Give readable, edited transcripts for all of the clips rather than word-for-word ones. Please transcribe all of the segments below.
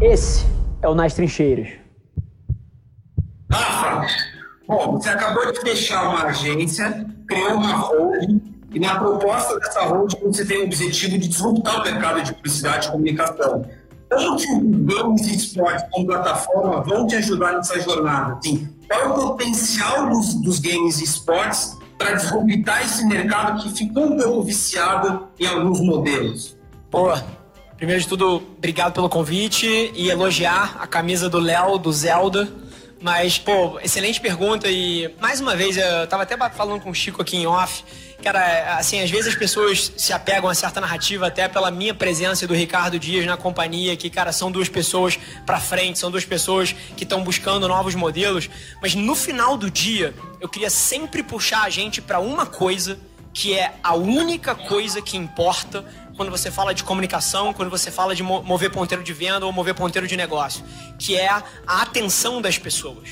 Esse é o Nas Trincheiras. Rafa, bom, você acabou de fechar uma agência, criou uma holding, e na proposta dessa holding você tem o objetivo de disruptar o mercado de publicidade e comunicação. Como que o Google e o esporte como plataforma vão te ajudar nessa jornada? Assim, qual é o potencial dos games e esportes para desruptar esse mercado que ficou um pouco viciado em alguns modelos? Boa. Primeiro de tudo, obrigado pelo convite e elogiar a camisa do Léo, do Zelda. Mas, pô, excelente pergunta e, mais uma vez, eu tava até falando com o Chico aqui em off. Cara, assim, às vezes as pessoas se apegam a certa narrativa até pela minha presença e do Ricardo Dias na companhia, que, cara, são duas pessoas pra frente, são duas pessoas que estão buscando novos modelos. Mas no final do dia, eu queria sempre puxar a gente pra uma coisa que é a única coisa que importa quando você fala de comunicação, quando você fala de mover ponteiro de venda ou mover ponteiro de negócio, que é a atenção das pessoas.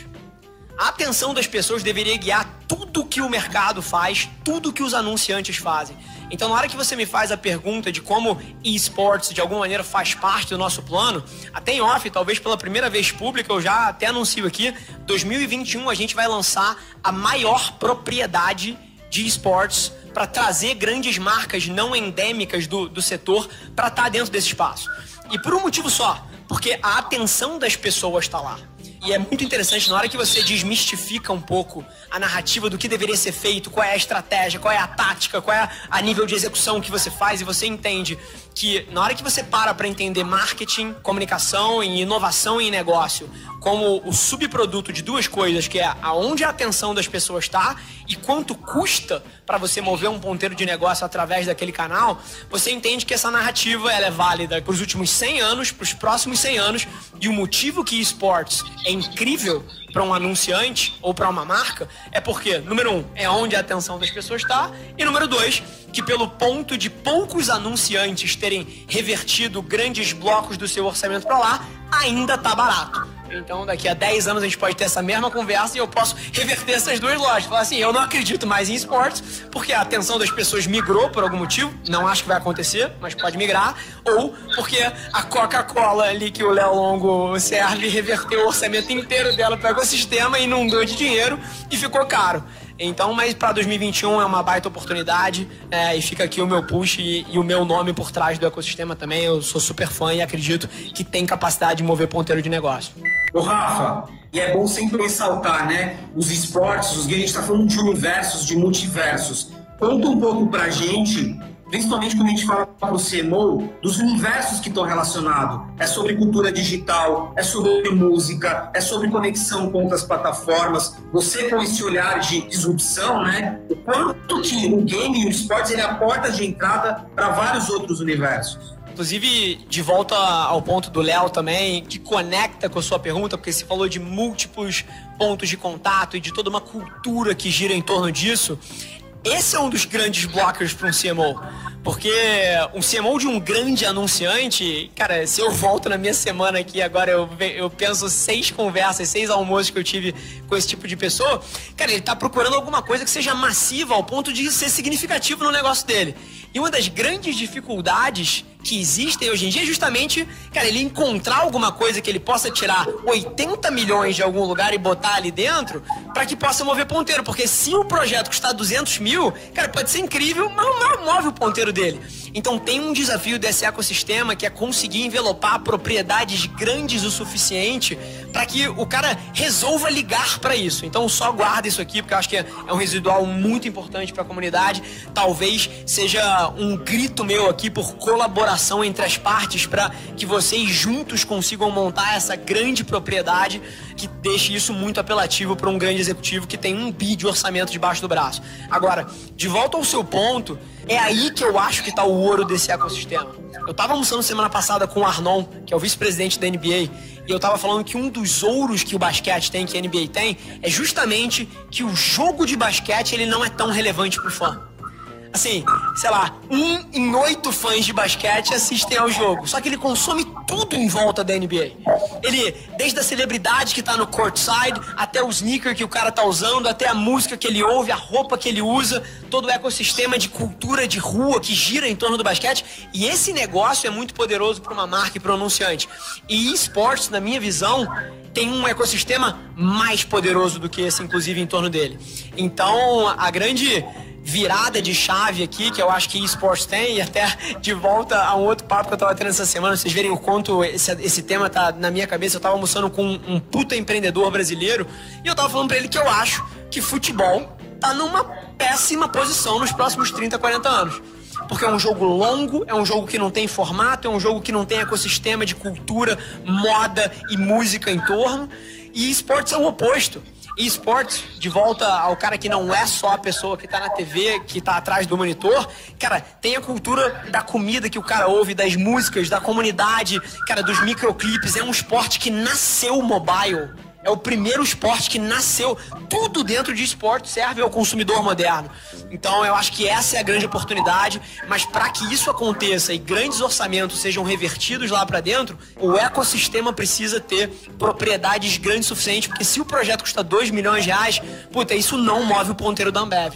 A atenção das pessoas deveria guiar tudo que o mercado faz, tudo que os anunciantes fazem. Então, na hora que você me faz a pergunta de como esportes, de alguma maneira, faz parte do nosso plano, até em off, talvez pela primeira vez pública, eu já até anuncio aqui, 2021 a gente vai lançar a maior propriedade de esportes para trazer grandes marcas não endêmicas do setor para estar dentro desse espaço. E por um motivo só, porque a atenção das pessoas está lá. E é muito interessante, na hora que você desmistifica um pouco a narrativa do que deveria ser feito, qual é a estratégia, qual é a tática, qual é a nível de execução que você faz, e você entende que na hora que você para entender marketing, comunicação e inovação em negócio como o subproduto de duas coisas, que é aonde a atenção das pessoas está e quanto custa para você mover um ponteiro de negócio através daquele canal, você entende que essa narrativa ela é válida para os últimos 100 anos, para os próximos 100 anos, e o motivo que esportes é incrível para um anunciante ou para uma marca é porque, número 1, é onde a atenção das pessoas está, e número 2, que pelo ponto de poucos anunciantes terem revertido grandes blocos do seu orçamento para lá, ainda está barato. Então daqui a 10 anos a gente pode ter essa mesma conversa e eu posso reverter essas duas lojas, falar assim, eu não acredito mais em esportes porque a atenção das pessoas migrou por algum motivo, não acho que vai acontecer, mas pode migrar, ou porque a Coca-Cola ali que o Léo Longo serve reverteu o orçamento inteiro dela para o ecossistema, inundou de dinheiro e ficou caro. Então, mas para 2021 é uma baita oportunidade, e fica aqui o meu push e o meu nome por trás do ecossistema também. Eu sou super fã e acredito que tem capacidade de mover ponteiro de negócio. Ô Rafa, e é bom sempre ressaltar, né? Os esportes, os games, a gente tá falando de universos, de multiversos. Conta um pouco pra gente, principalmente quando a gente fala para o CMO, dos universos que estão relacionados. É sobre cultura digital, é sobre música, é sobre conexão com outras plataformas. Você com esse olhar de disrupção, né? O quanto que o game e o esportes ele é a porta de entrada para vários outros universos. Inclusive, de volta ao ponto do Léo também, que conecta com a sua pergunta, porque você falou de múltiplos pontos de contato e de toda uma cultura que gira em torno disso. Esse é um dos grandes blockers para um CMO, porque um CMO de um grande anunciante, cara, se eu volto na minha semana aqui agora, eu penso 6 almoços que eu tive com esse tipo de pessoa, cara, ele tá procurando alguma coisa que seja massiva ao ponto de ser significativo no negócio dele. E uma das grandes dificuldades que existem hoje em dia é justamente, cara, ele encontrar alguma coisa que ele possa tirar 80 milhões de algum lugar e botar ali dentro para que possa mover ponteiro. Porque se o projeto custar 200 mil, cara, pode ser incrível, mas não move o ponteiro dele. Então tem um desafio desse ecossistema que é conseguir envelopar propriedades grandes o suficiente para que o cara resolva ligar para isso. Então só guarda isso aqui, porque eu acho que é um residual muito importante para a comunidade. Talvez seja um grito meu aqui por colaboração entre as partes para que vocês juntos consigam montar essa grande propriedade que deixe isso muito apelativo para um grande executivo que tem $1 bilhão de orçamento debaixo do braço. Agora, de volta ao seu ponto, é aí que eu acho que está o ouro desse ecossistema. Eu estava almoçando semana passada com o Arnon, que é o vice-presidente da NBA, e eu estava falando que um dos ouros que o basquete tem, que a NBA tem, é justamente que o jogo de basquete ele não é tão relevante para o fã. assim, sei lá, 1 em 8 fãs de basquete assistem ao jogo. Só que ele consome tudo em volta da NBA. Ele, desde a celebridade que tá no courtside, até o sneaker que o cara tá usando, até a música que ele ouve, a roupa que ele usa, todo o ecossistema de cultura de rua que gira em torno do basquete. E esse negócio é muito poderoso para uma marca e para um anunciante. E esportes, na minha visão, tem um ecossistema mais poderoso do que esse, inclusive, em torno dele. Então, a grande virada de chave aqui, que eu acho que esportes tem, e até de volta a um outro papo que eu tava tendo essa semana, vocês verem o quanto esse tema tá na minha cabeça. Eu tava almoçando com um puta empreendedor brasileiro, e eu tava falando pra ele que eu acho que futebol tá numa péssima posição nos próximos 30, 40 anos. Porque é um jogo longo, é um jogo que não tem formato, é um jogo que não tem ecossistema de cultura, moda e música em torno. E esportes é o oposto. E esportes, de volta ao cara que não é só a pessoa que tá na TV, que tá atrás do monitor, cara, tem a cultura da comida que o cara ouve, das músicas, da comunidade, cara, dos microclipes. É um esporte que nasceu mobile. É o primeiro esporte que nasceu. Tudo dentro de esporte serve ao consumidor moderno. Então, eu acho que essa é a grande oportunidade. Mas para que isso aconteça e grandes orçamentos sejam revertidos lá para dentro, o ecossistema precisa ter propriedades grandes o suficiente. Porque se o projeto custa 2 milhões de reais, puta, isso não move o ponteiro da Ambev.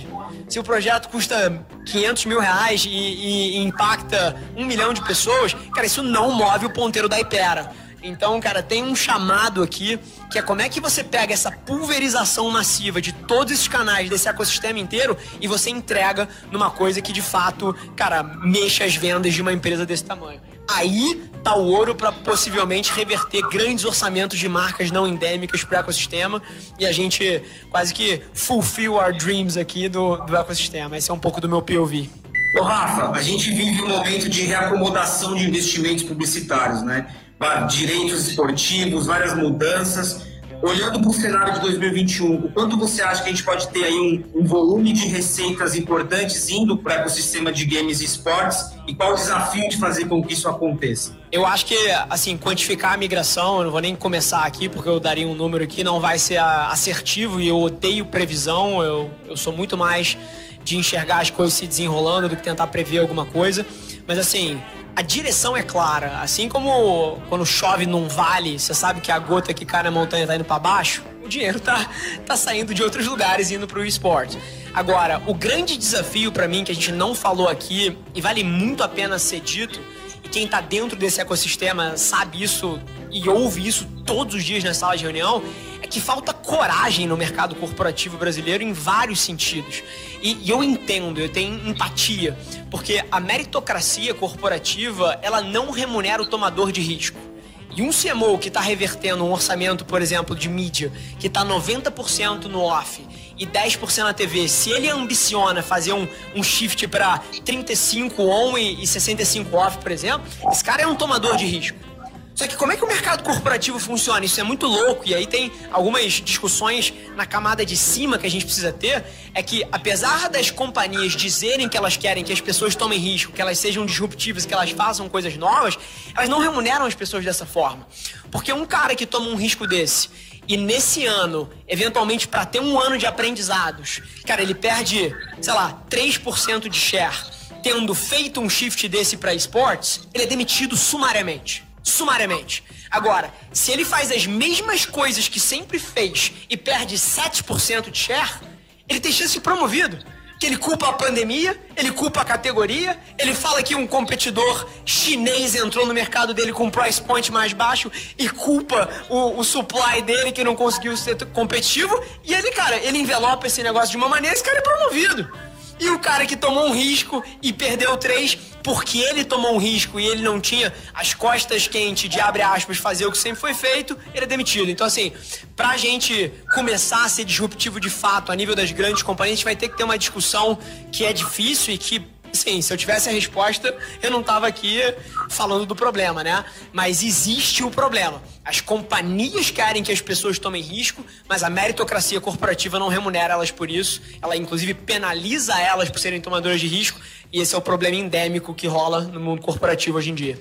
Se o projeto custa 500 mil reais e impacta 1 milhão de pessoas, cara, isso não move o ponteiro da Ipera. Então, cara, tem um chamado aqui, que é como é que você pega essa pulverização massiva de todos esses canais, desse ecossistema inteiro, e você entrega numa coisa que, de fato, cara, mexa as vendas de uma empresa desse tamanho. Aí tá o ouro para possivelmente reverter grandes orçamentos de marcas não endêmicas para o ecossistema, e a gente quase que fulfill our dreams aqui do ecossistema. Esse é um pouco do meu POV. Ô, Rafa, a gente vive um momento de reacomodação de investimentos publicitários, né? Direitos esportivos, várias mudanças. Olhando para o cenário de 2021, o quanto você acha que a gente pode ter aí um volume de receitas importantes indo para o ecossistema de games e esportes? E qual o desafio de fazer com que isso aconteça? Eu acho que, assim, quantificar a migração, eu não vou nem começar aqui, porque eu daria um número aqui, não vai ser assertivo, e eu odeio previsão, eu sou muito mais de enxergar as coisas se desenrolando do que tentar prever alguma coisa. Mas, assim, a direção é clara. Assim como quando chove num vale, você sabe que a gota que cai na montanha tá indo para baixo, o dinheiro tá saindo de outros lugares e indo pro esporte. Agora, o grande desafio para mim, que a gente não falou aqui, e vale muito a pena ser dito, e quem tá dentro desse ecossistema sabe isso e ouve isso todos os dias na sala de reunião, é que falta coragem no mercado corporativo brasileiro em vários sentidos. E eu entendo, eu tenho empatia, porque a meritocracia corporativa, ela não remunera o tomador de risco. E um CMO que está revertendo um orçamento, por exemplo, de mídia, que está 90% no off e 10% na TV, se ele ambiciona fazer um shift para 35 on e 65 off, por exemplo, esse cara é um tomador de risco. Só que como é que o mercado corporativo funciona? Isso é muito louco, e aí tem algumas discussões na camada de cima que a gente precisa ter, é que apesar das companhias dizerem que elas querem que as pessoas tomem risco, que elas sejam disruptivas, que elas façam coisas novas, elas não remuneram as pessoas dessa forma. Porque um cara que toma um risco desse, e nesse ano, eventualmente para ter um ano de aprendizados, cara, ele perde, sei lá, 3% de share, tendo feito um shift desse para esportes, ele é demitido sumariamente. Agora, se ele faz as mesmas coisas que sempre fez e perde 7% de share, ele tem chance de ser promovido. Que ele culpa a pandemia, ele culpa a categoria, ele fala que um competidor chinês entrou no mercado dele com um price point mais baixo e culpa o supply dele que não conseguiu ser competitivo, e ele, cara, ele envelopa esse negócio de uma maneira e esse cara é promovido. E o cara que tomou um risco e perdeu 3, porque ele tomou um risco e ele não tinha as costas quentes de, abre aspas, fazer o que sempre foi feito, ele é demitido. Então, assim, pra gente começar a ser disruptivo de fato a nível das grandes companhias, a gente vai ter que ter uma discussão que é difícil e que, assim, se eu tivesse a resposta, eu não tava aqui falando do problema, né? Mas existe o problema. As companhias querem que as pessoas tomem risco, mas a meritocracia corporativa não remunera elas por isso. Ela, inclusive, penaliza elas por serem tomadoras de risco. E esse é o problema endêmico que rola no mundo corporativo hoje em dia.